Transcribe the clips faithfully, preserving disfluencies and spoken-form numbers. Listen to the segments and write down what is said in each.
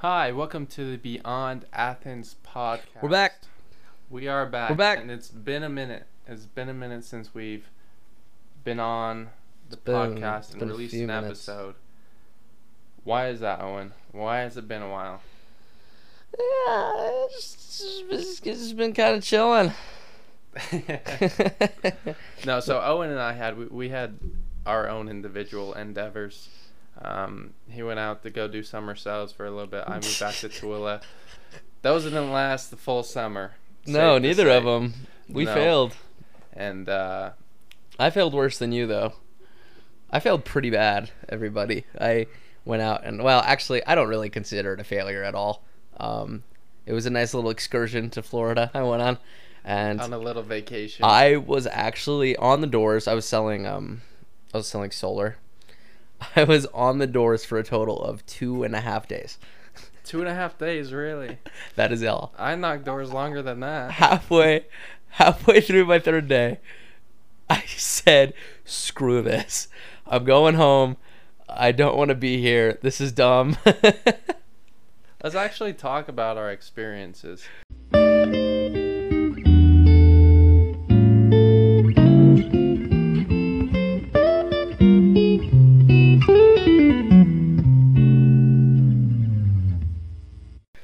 Hi, welcome to the Beyond Athens podcast. We're back. We are back. We're back. And it's been a minute. It's been a minute since we've been on the it's podcast been, and released an minutes. episode. Why is that, Owen? Why has it been a while? Yeah, it's just, it's just been kind of chilling. No, so Owen and I had, we, we had our own individual endeavors. Um, he went out to go do summer sales for a little bit. I moved back to Tooele. Those didn't last the full summer. No, neither of them. We no. failed. And uh, I failed worse than you, though. I failed pretty bad, everybody. I went out and, well, actually, I don't really consider it a failure at all. Um, it was a nice little excursion to Florida I went on. And on a little vacation. I was actually on the doors. I was selling. Um, I was selling solar. I was on the doors for a total of two and a half days. Two and a half days, really? That is ill. I knocked doors longer than that. Halfway, halfway through my third day, I said, "Screw this! I'm going home. I don't want to be here. This is dumb." Let's actually talk about our experiences.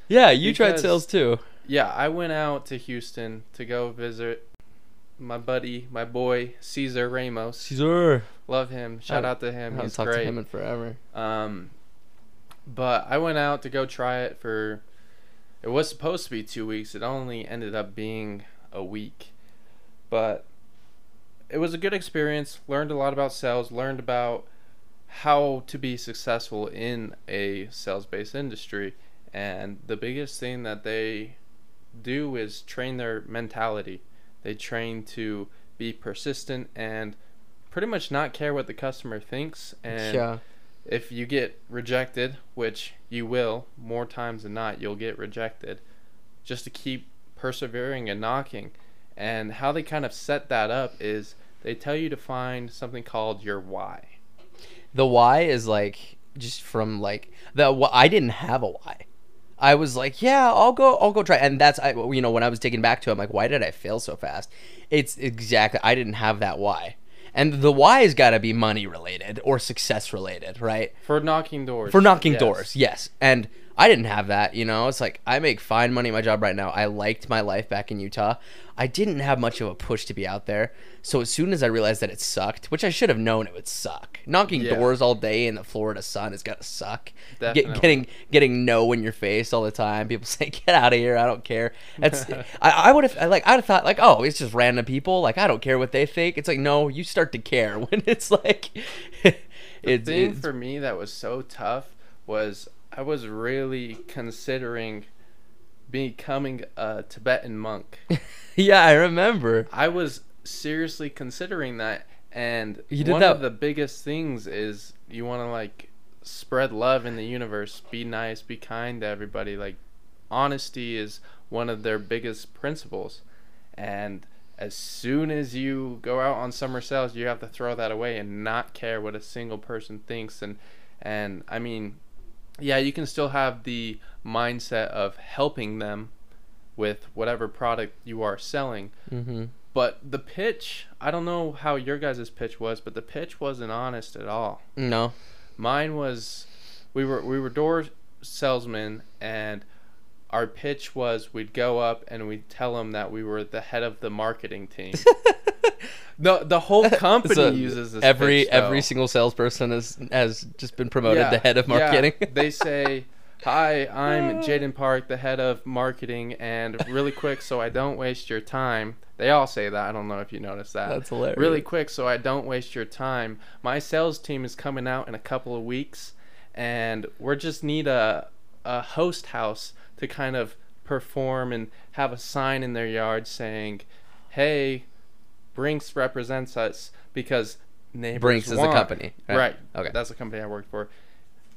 Yeah, you because, tried sales too. Yeah, I went out to Houston to go visit my buddy, my boy, Cesar Ramos. Cesar. Love him. Shout I, out to him. I He's talked great. to him in forever. Um, but I went out to go try it for, it was supposed to be two weeks. It only ended up being a week. But it was a good experience. Learned a lot about sales. Learned about how to be successful in a sales-based industry. And the biggest thing that they do is train their mentality. They train to be persistent and pretty much not care what the customer thinks. And yeah. if you get rejected, which you will, more times than not, you'll get rejected, just to keep persevering and knocking. And how they kind of set that up is they tell you to find something called your why. The why is like just from like the wh- I didn't have a why. I was like, yeah, I'll go, I'll go try. And that's, I, you know, when I was digging back to it, I'm like, why did I fail so fast? It's exactly, I didn't have that why. And the why has got to be money related or success related, right? For knocking doors. For knocking yes. doors, yes. And I didn't have that, you know. It's like, I make fine money at my job right now. I liked my life back in Utah. I didn't have much of a push to be out there. So as soon as I realized that it sucked, which I should have known it would suck. Knocking yeah. doors all day in the Florida sun has got to suck. Get, getting getting no in your face all the time. People saying, "Get out of here! I don't care." That's I, I would have like I'd have thought like, "Oh, it's just random people. Like I don't care what they think." It's like, no, you start to care when it's like. it, the thing it's, for me that was so tough was I was really considering becoming a Tibetan monk. Yeah, I remember. I was seriously considering that, and you did one that. of the biggest things is you want to like spread love in the universe, be nice, be kind to everybody. Like honesty is one of their biggest principles, and as soon as you go out on summer sales, you have to throw that away and not care what a single person thinks. And and I mean, yeah, you can still have the mindset of helping them with whatever product you are selling. Mm-hmm. But the pitch, I don't know how your guys' pitch was, but the pitch wasn't honest at all. No. Mine was, we were we were door salesmen, and our pitch was we'd go up and we'd tell them that we were the head of the marketing team. No, the whole company so uses this every pitch, every single salesperson has has just been promoted yeah, the head of marketing. Yeah. They say, "Hi, I'm Jaden Park, the head of marketing, and really quick so I don't waste your time." They all say that. I don't know if you noticed that. That's hilarious. "Really quick so I don't waste your time. My sales team is coming out in a couple of weeks, and we just need a a host house to kind of perform and have a sign in their yard saying, 'Hey, Brinks represents us,' because neighbors Brinks want." Brinks is a company. Right. right. Okay. That's the company I worked for.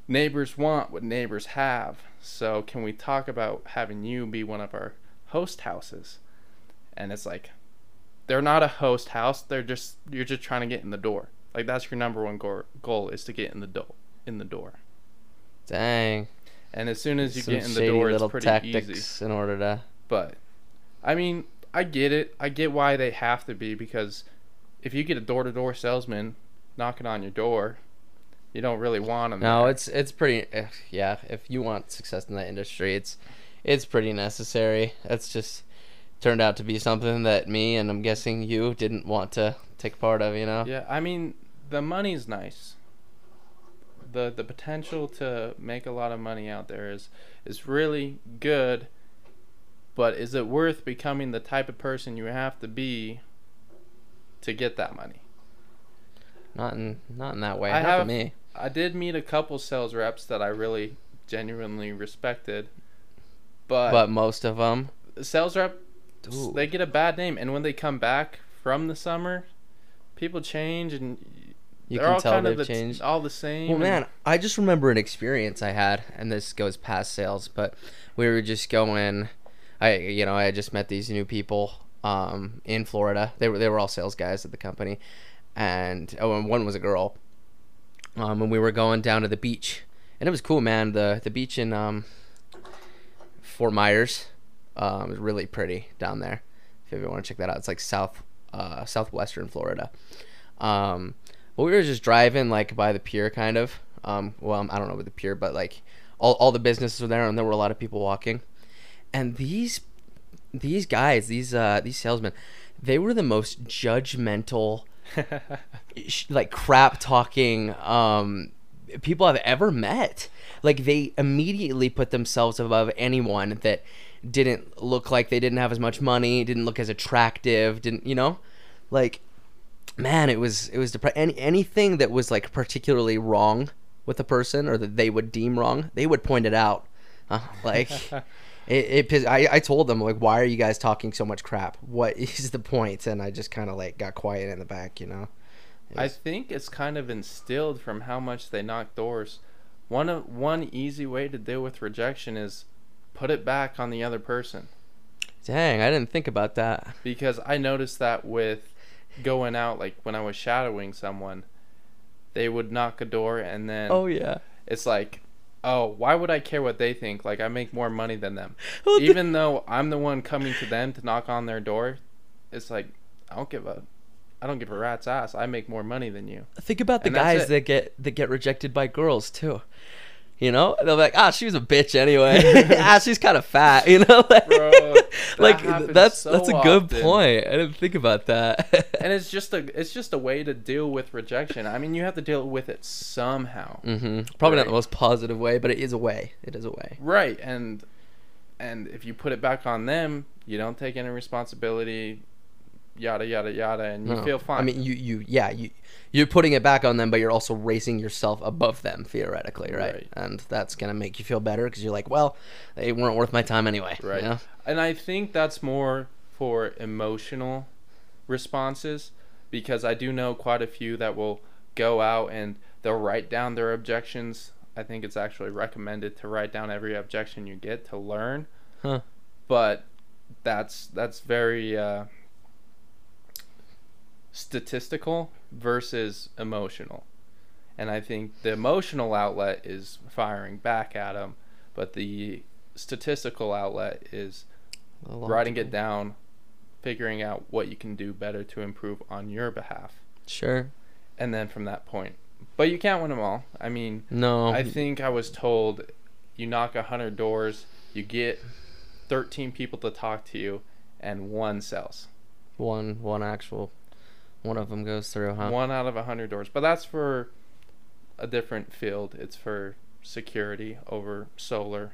"Neighbors want what neighbors have, so can we talk about having you be one of our host houses?" And it's like, they're not a host house. They're just, you're just trying to get in the door. Like that's your number one go- goal is to get in the door in the door. Dang. And as soon as you Some get in the door, it's pretty tactics easy. In order to. But, I mean, I get it. I get why they have to be, because if you get a door-to-door salesman knocking on your door, you don't really want them. No, there. it's it's pretty. Yeah, if you want success in that industry, it's it's pretty necessary. That's just turned out to be something that me and I'm guessing you didn't want to take part of. You know. Yeah, I mean, the money's nice. the The potential to make a lot of money out there is is really good, but is it worth becoming the type of person you have to be to get that money? Not in not in that way. I not have, for me. I did meet a couple sales reps that I really genuinely respected, but but most of them sales rep Ooh. They get a bad name, and when they come back from the summer, people change and you they're can all tell kind they've of the, changed. All the same. Well, man, I just remember an experience I had, and this goes past sales, but we were just going. I you know I had just met these new people um, in Florida. They were they were all sales guys at the company. And oh, and one was a girl. Um, and we were going down to the beach, and it was cool, man. the The beach in um, Fort Myers um, was really pretty down there. If you ever want to check that out, it's like south uh, southwestern Florida. Um, well, we were just driving like by the pier, kind of. Um, well, I don't know about the pier, but like all all the businesses were there, and there were a lot of people walking. And these these guys, these uh, these salesmen, they were the most judgmental. like crap talking um people I've ever met. Like, they immediately put themselves above anyone that didn't look like they didn't have as much money, didn't look as attractive, didn't, you know, like, man, it was it was depre- any anything that was like particularly wrong with a person or that they would deem wrong, they would point it out. Uh, like It, it I, I told them, like, why are you guys talking so much crap? What is the point? And I just kind of, like, got quiet in the back, you know? Was... I think it's kind of instilled from how much they knock doors. One of one easy way to deal with rejection is put it back on the other person. Dang, I didn't think about that. Because I noticed that with going out, like, when I was shadowing someone, they would knock a door and then... Oh, yeah. It's like... Oh, why would I care what they think? Like, I make more money than them. Well, Even the- though I'm the one coming to them to knock on their door, it's like, I don't give a, I don't give a rat's ass. I make more money than you. Think about the and guys that get that get rejected by girls too. You know, they're like, ah, she was a bitch anyway. ah, she's kind of fat. You know, like, Bro, that like that's so that's a good often. point. I didn't think about that. and it's just a it's just a way to deal with rejection. I mean, you have to deal with it somehow. Mm-hmm. Probably right? Not the most positive way, but it is a way. It is a way. Right, and and if you put it back on them, you don't take any responsibility. Yada yada yada, and you no. feel fine. I mean, you you yeah you you're putting it back on them, but you're also raising yourself above them theoretically, right? right. And that's gonna make you feel better because you're like, well, they weren't worth my time anyway, right? You know? And I think that's more for emotional responses, because I do know quite a few that will go out and they'll write down their objections. I think it's actually recommended to write down every objection you get to learn. Huh. But that's that's very. Uh, statistical versus emotional, and I think the emotional outlet is firing back at them, but the statistical outlet is writing it down, figuring out what you can do better to improve on your behalf. Sure. And then from that point, but you can't win them all. I mean, no. I think I was told you knock one hundred doors, you get thirteen people to talk to you, and one sells. One one actual One of them goes through, huh? One out of a hundred doors. But that's for a different field. It's for security over solar.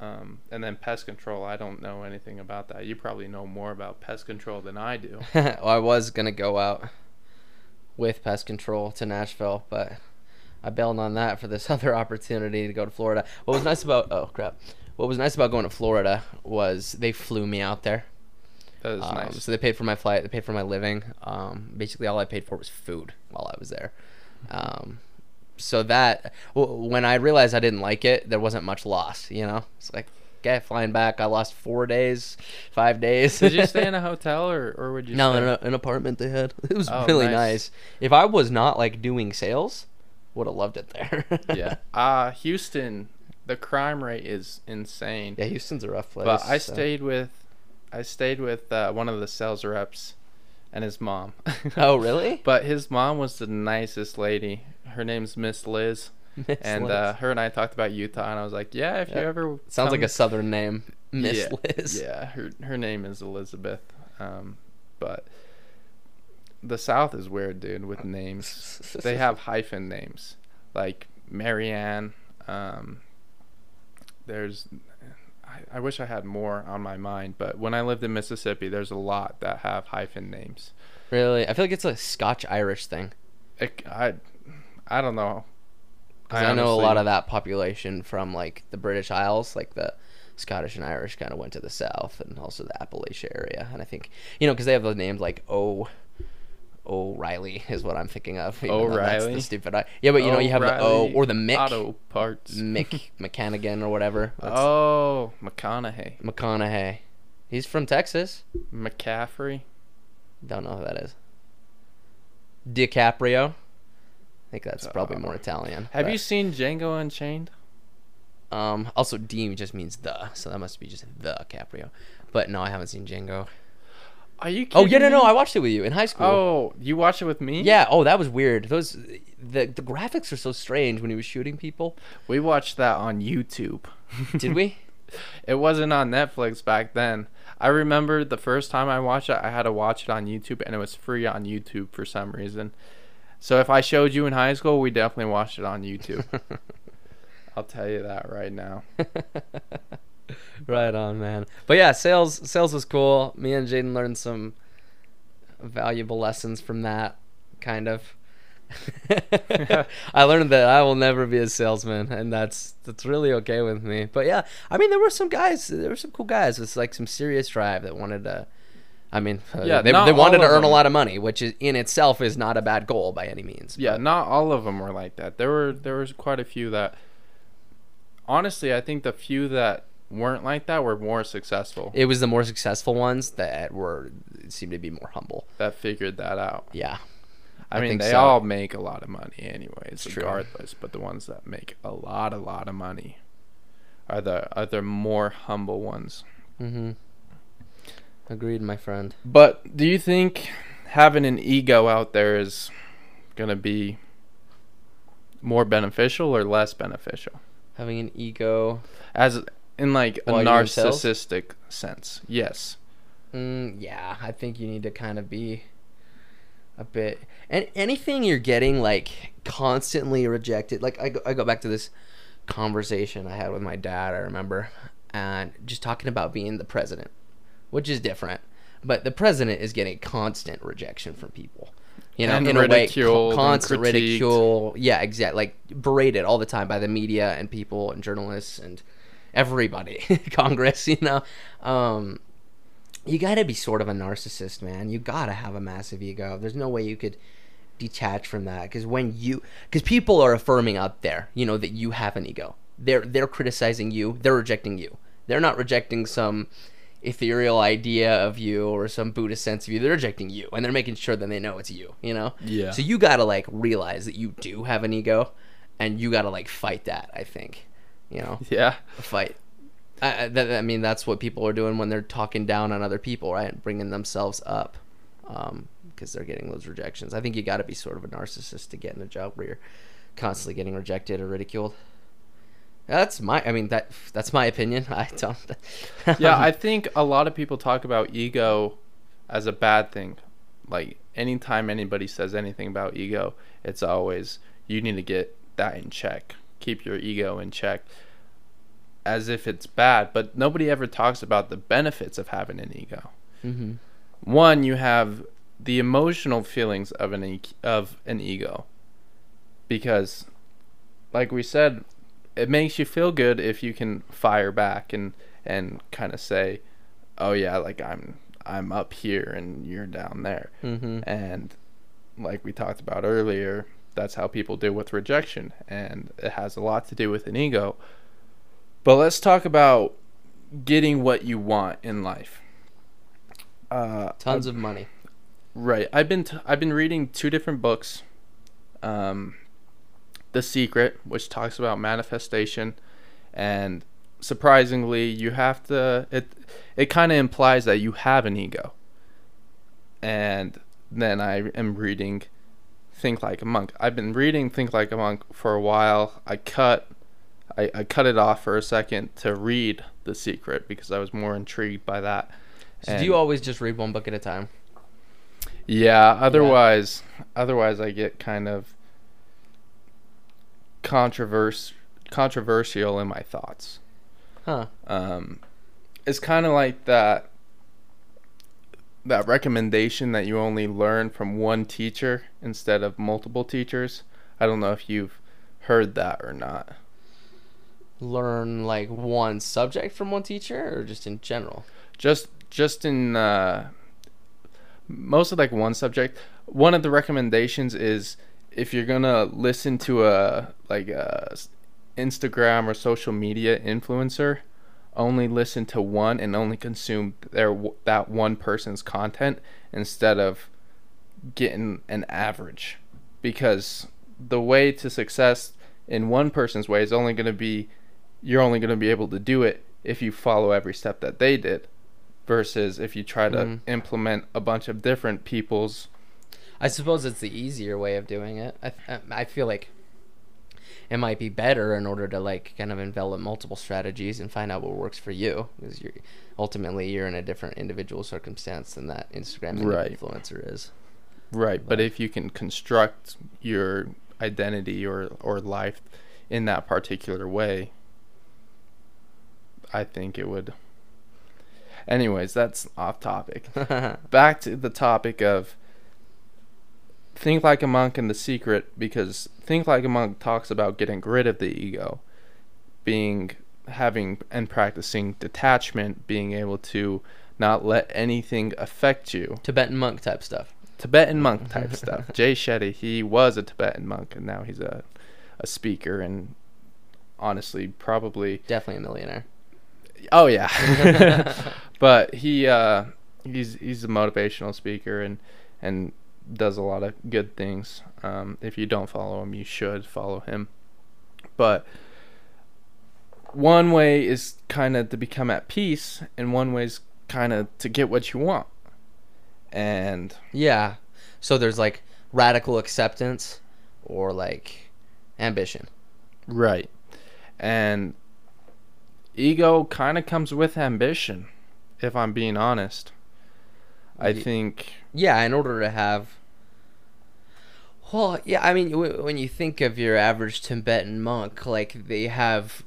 Um, and then pest control. I don't know anything about that. You probably know more about pest control than I do. well, I was going to go out with pest control to Nashville, but I bailed on that for this other opportunity to go to Florida. What was nice about... Oh, crap. What was nice about going to Florida was they flew me out there. That was um, nice. So they paid for my flight. They paid for my living. Um, basically, all I paid for was food while I was there. Um, so that w- when I realized I didn't like it, there wasn't much loss. You know, it's like, okay, flying back, I lost four days, five days. Did you stay in a hotel or, or would you? No, in a, an apartment they had. It was oh, really nice. nice. If I was not like doing sales, would have loved it there. yeah. Uh Houston the crime rate is insane. Yeah, Houston's a rough place. But I so. stayed with, I stayed with uh, one of the sales reps, and his mom. Oh, really? But his mom was the nicest lady. Her name's Miss Liz. Miss and Liz. Uh, her and I talked about Utah, and I was like, "Yeah, if yep. you ever sounds come... like a southern name, Miss yeah, Liz." Yeah, her her name is Elizabeth, um, but the South is weird, dude. With names, they have hyphen names like Marianne. Um, there's, I, I wish I had more on my mind, but when I lived in Mississippi, there's a lot that have hyphen names. Really, I feel like it's a Scotch-Irish thing. It, I, I don't know. I, I know honestly, a lot of that population from, like, the British Isles, like the Scottish and Irish kind of went to the South and also the Appalachia area. And I think, you know, because they have those names like O, O'Reilly is what I'm thinking of. O'Reilly? That's the stupid I. Yeah, but, you know, you have the O or the Mick. Auto parts. Mick McCannigan or whatever. That's, oh, McConaughey. McConaughey. He's from Texas. McCaffrey. Don't know who that is. DiCaprio. I think that's probably more Italian. Have but. you seen Django Unchained? Um, also, D just means the, so that must be just the Caprio. But no, I haven't seen Django. Are you kidding? Oh, yeah, no, no, I watched it with you in high school. Oh, you watched it with me? Yeah, oh, that was weird. Those The, the graphics are so strange when he was shooting people. We watched that on YouTube. Did we? It wasn't on Netflix back then. I remember the first time I watched it, I had to watch it on YouTube, and it was free on YouTube for some reason. So if I showed you in high school, we definitely watched it on YouTube. I'll tell you that right now. Right on, man. But yeah, sales sales was cool. Me and Jaden learned some valuable lessons from that, kind of. I learned that I will never be a salesman, and that's that's really okay with me. But yeah, I mean, there were some guys, there were some cool guys with like some serious drive that wanted to. I mean, yeah, they, they wanted to earn them. a lot of money, which is in itself is not a bad goal by any means. Yeah, but. Not all of them were like that. There were there was quite a few that, honestly, I think the few that weren't like that were more successful. It was the more successful ones that were seemed to be more humble. That figured that out. Yeah. I, I mean, they so. all make a lot of money anyways, it's regardless, true. But the ones that make a lot, a lot of money are the, are the more humble ones. Mm-hmm. Agreed, my friend. But do you think having an ego out there is going to be more beneficial or less beneficial? Having an ego? As in like a narcissistic sense, yes. Mm, yeah, I think you need to kind of be a bit... And anything you're getting like constantly rejected, like I go, I go back to this conversation I had with my dad, I remember, and just talking about being the president. Which is different, but the president is getting constant rejection from people, you know, and in a way, constant ridicule. Yeah, exactly. Like berated all the time by the media and people and journalists and everybody, Congress, you know. Um, you got to be sort of a narcissist, man. You got to have a massive ego. There's no way you could detach from that because when you, because people are affirming out there, you know, that you have an ego. They're they're criticizing you. They're rejecting you. They're not rejecting some ethereal idea of you or some Buddhist sense of you. They're rejecting you and they're making sure that they know it's you, you know? Yeah. So you gotta like realize that you do have an ego and you gotta like fight that, I think, you know? Yeah. Fight. I, I, I mean, that's what people are doing when they're talking down on other people, right? Bringing themselves up um, because they're getting those rejections. I think you gotta be sort of a narcissist to get in a job where you're constantly getting rejected or ridiculed. That's my, I mean, that that's my opinion. I don't. Yeah, I think a lot of people talk about ego as a bad thing. Like, anytime anybody says anything about ego, it's always, you need to get that in check. Keep your ego in check. As if it's bad. But nobody ever talks about the benefits of having an ego. Mm-hmm. One, you have the emotional feelings of an, of an ego. Because, like we said... It makes you feel good if you can fire back and, and kind of say, oh yeah, like I'm I'm up here and you're down there. Mm-hmm. And like we talked about earlier, that's how people deal with rejection. And it has a lot to do with an ego. But let's talk about getting what you want in life. Uh, Tons I've, of money. Right. I've been t- I've been reading two different books. Um. The Secret, which talks about manifestation, And surprisingly, you have to, it it kind of implies that you have an ego. And then I am reading Think Like a Monk. I've been reading Think Like a Monk for a while. I cut I, I cut it off for a second to read The Secret because I was more intrigued by that. So and do you always just read one book at a time? Yeah, otherwise yeah. otherwise I get kind of controvers controversial in my thoughts. Huh. Um it's kind of like that that recommendation that you only learn from one teacher instead of multiple teachers. I don't know if you've heard that or not. Learn like one subject from one teacher, or just in general? Just just in uh mostly like one subject. One of the recommendations is if you're gonna listen to a like a Instagram or social media influencer, only listen to one and only consume their that one person's content instead of getting an average, because the way to success in one person's way is only going to be you're only going to be able to do it if you follow every step that they did, versus if you try to mm. implement a bunch of different people's. I suppose it's the easier way of doing it. I I feel like it might be better in order to like kind of envelop multiple strategies and find out what works for you, because you're ultimately you're in a different individual circumstance than that Instagram right. influencer is. Right, but, but if you can construct your identity or or life in that particular way, I think it would. Anyways, that's off topic. Back to the topic of Think Like a Monk and The Secret, because Think Like a Monk talks about getting rid of the ego, being, having and practicing detachment, being able to not let anything affect you. Tibetan monk type stuff. Tibetan monk type stuff. Jay Shetty, he was a Tibetan monk, and now he's a, a speaker, and honestly, probably definitely a millionaire. Oh yeah, but he uh, he's he's a motivational speaker, and and. does a lot of good things. Um, if you don't follow him, you should follow him. But one way is kind of to become at peace, and one way is kind of to get what you want. And yeah, so there's like radical acceptance or like ambition, right? And ego kind of comes with ambition, if I'm being honest. I think yeah in order to have well yeah I mean w when you think of your average Tibetan monk, like they have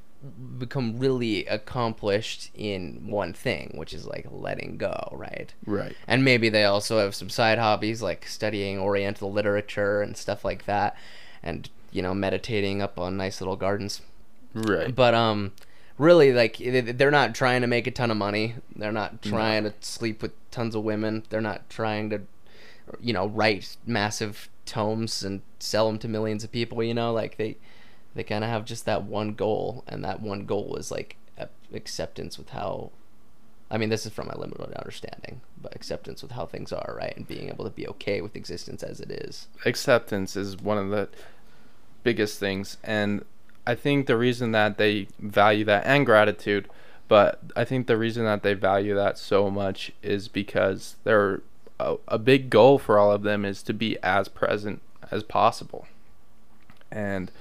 become really accomplished in one thing, which is like letting go, right right and maybe they also have some side hobbies like studying Oriental literature and stuff like that, and you know, meditating up on nice little gardens, right but um really, like, they're not trying to make a ton of money. They're not trying no. to sleep with tons of women. They're not trying to, you know, write massive tomes and sell them to millions of people, you know? Like, they they kind of have just that one goal, and that one goal is, like, acceptance with how... I mean, this is from my limited understanding, but acceptance with how things are, right? And being able to be okay with existence as it is. Acceptance is one of the biggest things, and... I think the reason that they value that, and gratitude, but I think the reason that they value that so much is because they're a, a big goal for all of them is to be as present as possible. And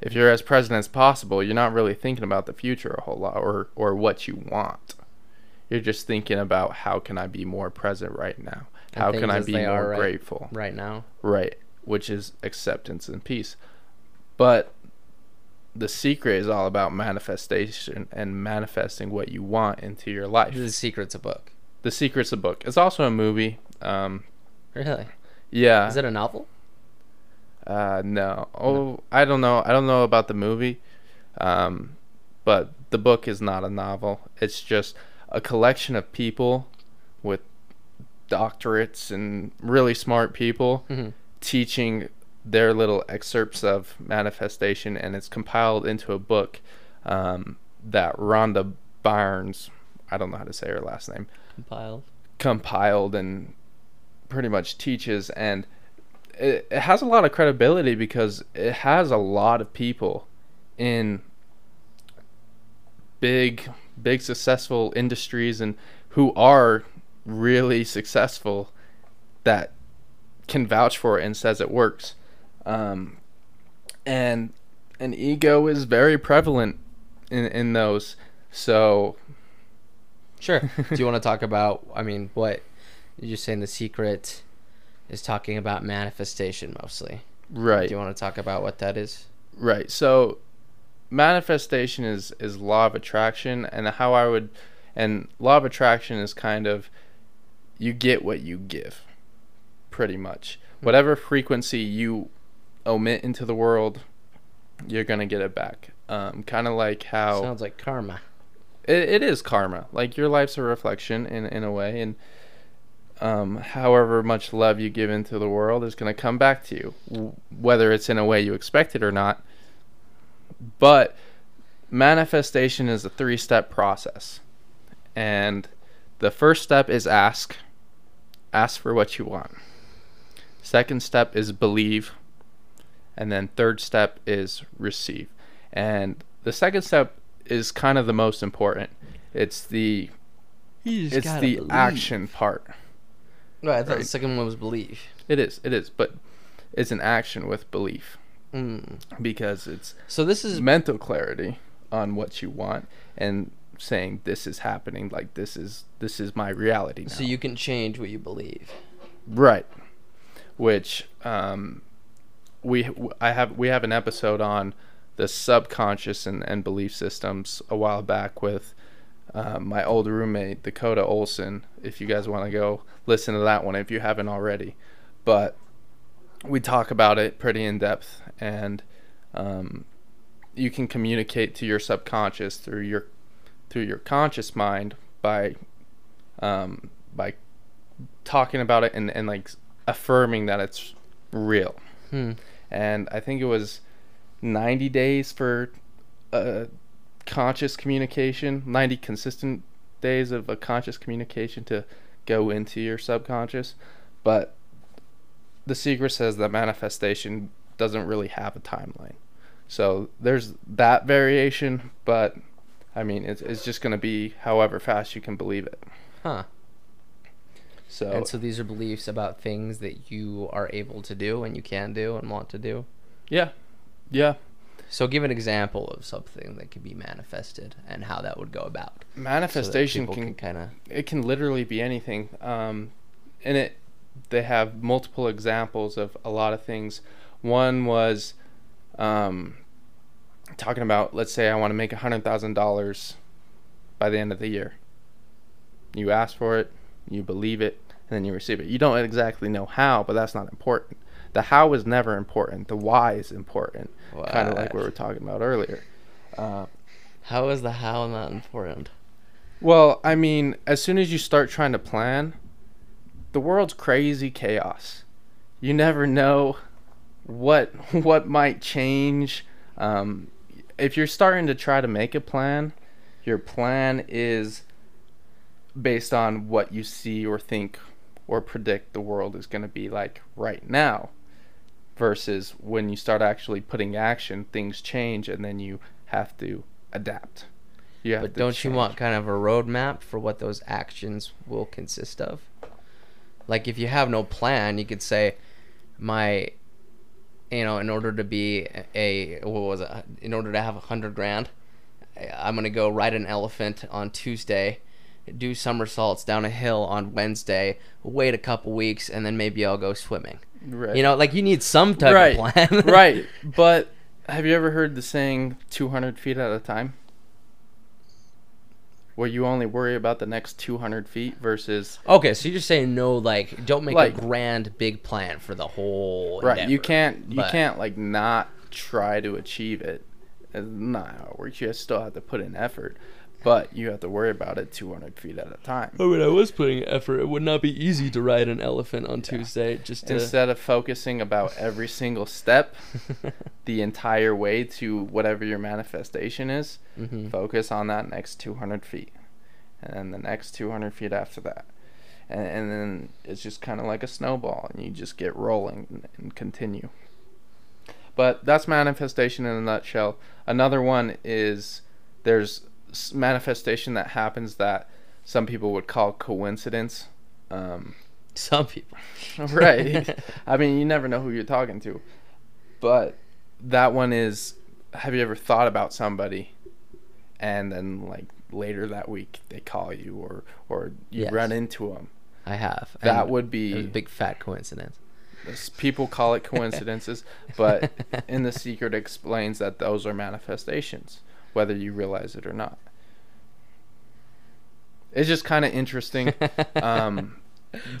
if you're as present as possible, you're not really thinking about the future a whole lot, or, or what you want. You're just thinking about, how can I be more present right now? How can I be more right, grateful? Right now. Right, which is acceptance and peace. But... The Secret is all about manifestation and manifesting what you want into your life. The Secret's a book. The Secret's a book. It's also a movie. Um, really? Yeah. Is it a novel? Uh, no. Oh, no. I don't know. I don't know about the movie, um, but the book is not a novel. It's just a collection of people with doctorates and really smart people mm-hmm. teaching their little excerpts of manifestation, and it's compiled into a book um, that Rhonda Byrnes, I don't know how to say her last name, compiled compiled and pretty much teaches, and it, it has a lot of credibility because it has a lot of people in big, big successful industries and who are really successful that can vouch for it and says it works. Um, and an ego is very prevalent in, in those. So sure. Do you want to talk about, I mean, what you're saying, The Secret is talking about manifestation mostly. Right. Do you want to talk about what that is? Right. So manifestation is, is law of attraction, and how I would, and law of attraction is kind of, you get what you give, pretty much. Mm-hmm. Whatever frequency you omit into the world, you're going to get it back. Um, kind of like how... Sounds like karma. It, it is karma. Like, your life's a reflection in, in a way, and um, however much love you give into the world is going to come back to you, whether it's in a way you expect it or not. But manifestation is a three-step process. And the first step is ask. Ask for what you want. Second step is believe. And then third step is receive. And the second step is kind of the most important. It's the it's the believe. action part. Right, I thought right. the second one was believe. It is, it is, but it's an action with belief. Mm. Because it's so this is mental clarity on what you want and saying this is happening, like this is this is my reality now. So you can change what you believe. Right. Which um we I have we have an episode on the subconscious and, and belief systems a while back with um, my old roommate Dakota Olson, if you guys want to go listen to that one if you haven't already. But we talk about it pretty in depth, and um, you can communicate to your subconscious through your through your conscious mind by um, by talking about it and, and like affirming that it's real. Hmm. And I think it was ninety days for uh, conscious communication, ninety consistent days of a conscious communication to go into your subconscious. But The Secret says that manifestation doesn't really have a timeline. So there's that variation, but I mean, it's, it's just going to be however fast you can believe it. Huh. So, and so these are beliefs about things that you are able to do and you can do and want to do? Yeah. Yeah. So give an example of something that could be manifested and how that would go about. Manifestation so can, can kind of... It can literally be anything. Um, and it... They have multiple examples of a lot of things. One was um, talking about, let's say I want to make one hundred thousand dollars by the end of the year. You ask for it, you believe it, and then you receive it. You don't exactly know how, but that's not important. The how is never important. The why is important, wow. Kind of like what we were talking about earlier. Uh, how is the how not important? Well, I mean, as soon as you start trying to plan... The world's crazy chaos. You never know what what might change. Um, if you're starting to try to make a plan, your plan is based on what you see or think or predict the world is going to be like right now, versus when you start actually putting action, things change, and then you have to adapt. You have but to don't change. You want kind of a roadmap for what those actions will consist of? Like, if you have no plan, you could say, my, you know, in order to be a, what was it, in order to have a hundred grand, I'm going to go ride an elephant on Tuesday, do somersaults down a hill on Wednesday, wait a couple weeks, and then maybe I'll go swimming. Right. You know, like, you need some type right. of plan. Right. But have you ever heard the saying, two hundred feet at a time? Where you only worry about the next two hundred feet versus... Okay, so you're just saying no, like, don't make like, a grand, big plan for the whole... Right, endeavor, you can't, you can't, like, not try to achieve it. It's not how it works. You still have to put in effort, but you have to worry about it two hundred feet at a time. But when I was putting effort, it would not be easy to ride an elephant on yeah. Tuesday. Just to... Instead of focusing about every single step the entire way to whatever your manifestation is, mm-hmm. focus on that next two hundred feet. And then the next two hundred feet after that. And, and then it's just kind of like a snowball, and you just get rolling and, and continue. But that's manifestation in a nutshell. Another one is there's... manifestation that happens that some people would call coincidence. Um, some people. Right. I mean, you never know who you're talking to. But that one is, have you ever thought about somebody and then like later that week they call you or, or you yes. run into them? I have. That and would be... It was a big fat coincidence. People call it coincidences, but in The Secret explains that those are manifestations, whether you realize it or not. It's just kind of interesting. Um,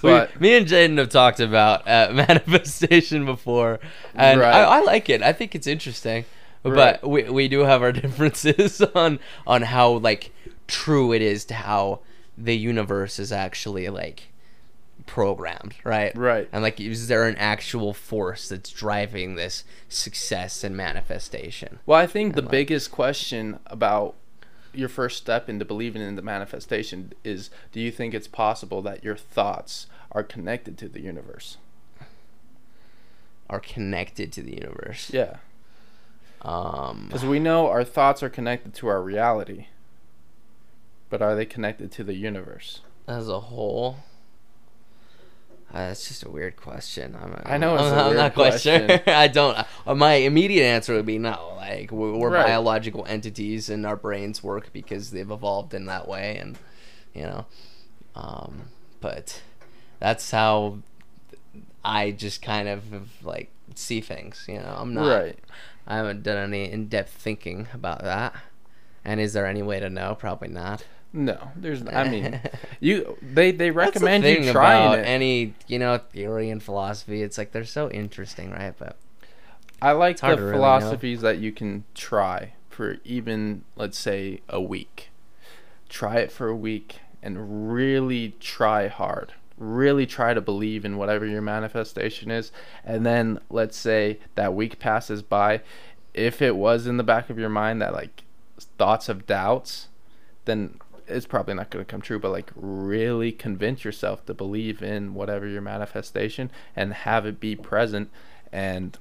but we, me and Jaden have talked about uh, manifestation before, and right. I, I like it. I think it's interesting, right. but we we do have our differences on on how like true it is to how the universe is actually like programmed, right? Right. And like, is there an actual force that's driving this success and manifestation? Well, I think and the like, biggest question about your first step into believing in the manifestation is, do you think it's possible that your thoughts are connected to the universe? Are connected to the universe? Yeah. Um, because we know our thoughts are connected to our reality, but are they connected to the universe as a whole? Uh, that's just a weird question. I'm, I'm, I know it's I'm, a I'm weird not quite question. Sure. I don't. Uh, my immediate answer would be no. Like we're, we're right. biological entities, and our brains work because they've evolved in that way, and you know. Um, but that's how I just kind of like see things. You know, I'm not. Right. I haven't done any in-depth thinking about that. And is there any way to know? Probably not. No, there's. I mean, you they they recommend That's the thing you trying about it. Any you know theory and philosophy. It's like they're so interesting, right? But I like the philosophies really that you can try for even let's say a week. Try it for a week and really try hard. Really try to believe in whatever your manifestation is, and then let's say that week passes by. If it was in the back of your mind that like thoughts of doubts, then it's probably not going to come true, but like really convince yourself to believe in whatever your manifestation and have it be present, and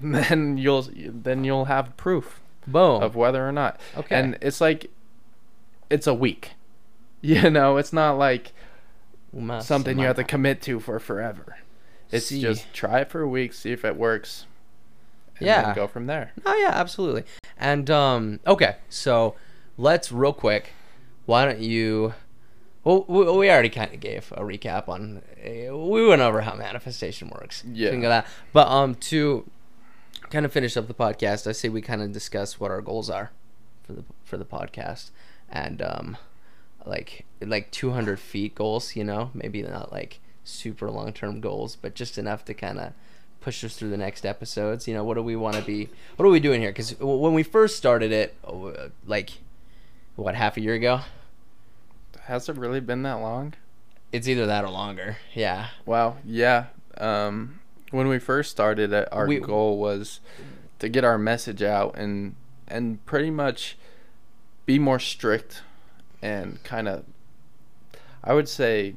then you'll then you'll have proof Boom. Of whether or not. Okay. And it's like it's a week. You know, it's not like Mas- something you have to commit to for forever. It's see. Just try it for a week, see if it works, and yeah. then go from there. Oh yeah, absolutely. And um okay, so let's real quick. Why don't you? Well, we already kind of gave a recap on. We went over how manifestation works. Yeah. Think of that. But um, to kind of finish up the podcast, I say we kind of discuss what our goals are for the for the podcast, and um, like like two hundred feet goals. You know, maybe not like super long term goals, but just enough to kind of push us through the next episodes. You know, what do we want to be? What are we doing here? Because when we first started it, like. What, half a year ago? Has it really been that long? It's either that or longer, yeah. Wow, yeah. Um, when we first started, our we, goal was to get our message out and and pretty much be more strict and kind of, I would say,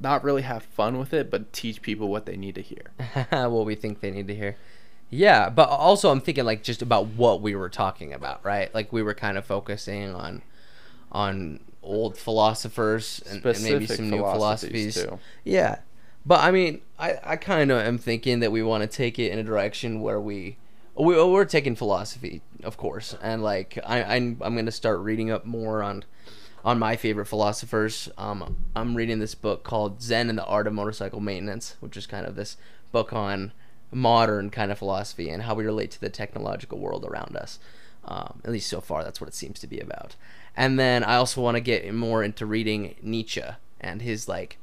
not really have fun with it, but teach people what they need to hear. What we think they need to hear. Yeah, but also I'm thinking like just about what we were talking about, right? Like we were kind of focusing on on old philosophers and, and maybe some new philosophies. Too. Yeah, but I mean, I, I kind of am thinking that we want to take it in a direction where we, we we're taking philosophy, of course, and like I I'm, I'm gonna start reading up more on on my favorite philosophers. Um, I'm reading this book called Zen and the Art of Motorcycle Maintenance, which is kind of this book on modern kind of philosophy and how we relate to the technological world around us. Um, at least so far, that's what it seems to be about. And then I also want to get more into reading Nietzsche and his like,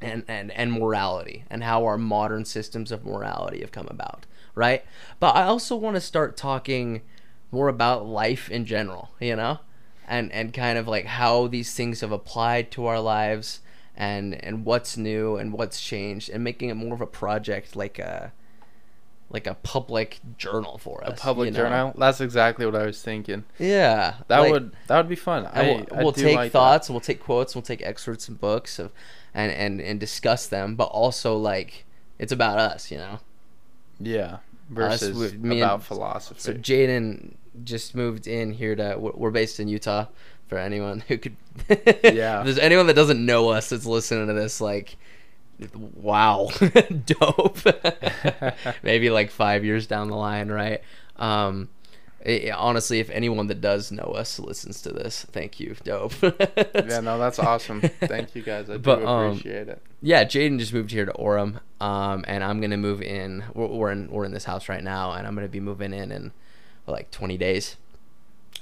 and, and, and morality and how our modern systems of morality have come about, right? But I also want to start talking more about life in general, you know, and, and kind of like how these things have applied to our lives and, and what's new and what's changed, and making it more of a project, like a, like a public journal for us. A public you know? journal? That's exactly what I was thinking. Yeah. That like, would that would be fun. I, I, we'll I take like thoughts, that. We'll take quotes, we'll take excerpts and books of, and, and, and discuss them, but also like it's about us, you know? Yeah. versus uh, so about and, philosophy. So Jaden just moved in here to, we're based in Utah, for anyone who could. Yeah. If there's anyone that doesn't know us that's listening to this, like, wow, dope. Maybe like five years down the line, right? Um, it, honestly, if anyone that does know us listens to this, thank you, dope. Yeah, no, that's awesome. Thank you guys. I but, do appreciate um, it. Yeah, Jaden just moved here to Orem, um, and I'm gonna move in. We're, we're in we're in this house right now, and I'm gonna be moving in in like twenty days,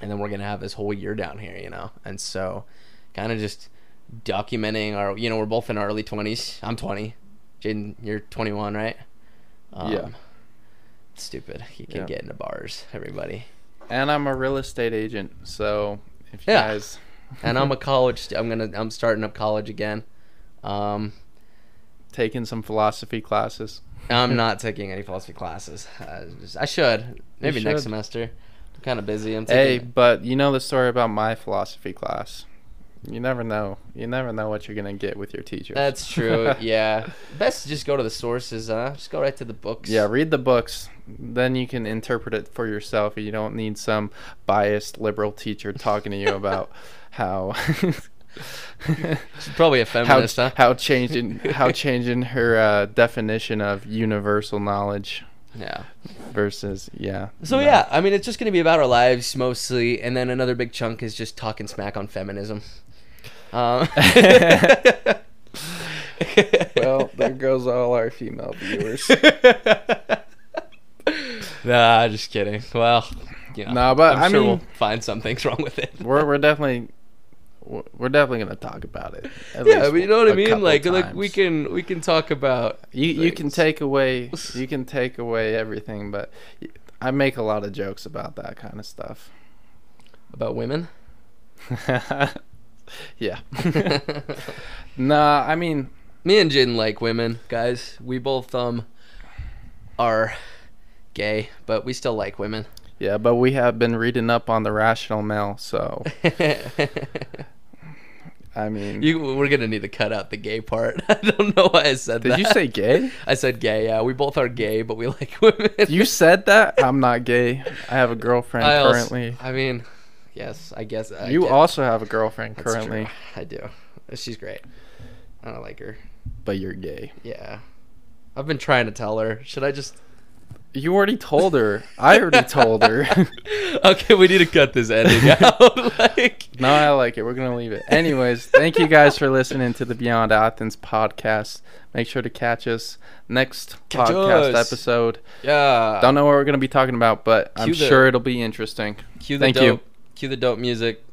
and then we're gonna have this whole year down here, you know. And so, kind of just documenting our, you know, we're both in our early twenties. I'm twenty. Jaden, you're twenty-one, right? Um, yeah. Stupid. You can yeah. get into bars, everybody. And I'm a real estate agent, so if you yeah. guys. And I'm a college. I'm gonna. I'm starting up college again. Um, taking some philosophy classes. I'm not taking any philosophy classes. I, just, I should. Maybe should. Next semester. I'm kind of busy. I'm taking hey, it. But you know the story about my philosophy class. You never know. You never know what you're gonna get with your teachers. That's true. Yeah. Best to just go to the sources. Uh, just go right to the books. Yeah, read the books. Then you can interpret it for yourself. You don't need some biased liberal teacher talking to you about how. She's probably a feminist. How, huh? how changing how changing her uh, definition of universal knowledge. Yeah. Versus, yeah. So, no. yeah, I mean, it's just going to be about our lives mostly, and then another big chunk is just talking smack on feminism. Um. Well, there goes all our female viewers. Nah, just kidding. Well, you know, nah, but I'm I sure mean, we'll find some things wrong with it. we're we're definitely... We're definitely gonna talk about it. At yeah, least you know what I mean. Like, times. like we can we can talk about. You things. you can take away you can take away everything, but I make a lot of jokes about that kind of stuff. About women. Yeah. Nah, I mean, me and Jin like women, guys. We both um are gay, but we still like women. Yeah, but we have been reading up on The Rational Male, so I mean, you, we're gonna need to cut out the gay part. I don't know why I said did that. Did you say gay? I said gay. Yeah, we both are gay, but we like women. You said that. I'm not gay. I have a girlfriend I also, currently. I mean, yes, I guess. I you did. also have a girlfriend That's currently. True. I do. She's great. I don't like her. But you're gay. Yeah, I've been trying to tell her. Should I just? You already told her. I already told her. Okay, we need to cut this ending out. Like... No, I like it. We're going to leave it. Anyways, thank you guys for listening to the Beyond Athens podcast. Make sure to catch us next catch podcast us. episode. Yeah. Don't know what we're going to be talking about, but Cue I'm the... sure it'll be interesting. Cue the thank dope. you. Cue the dope music.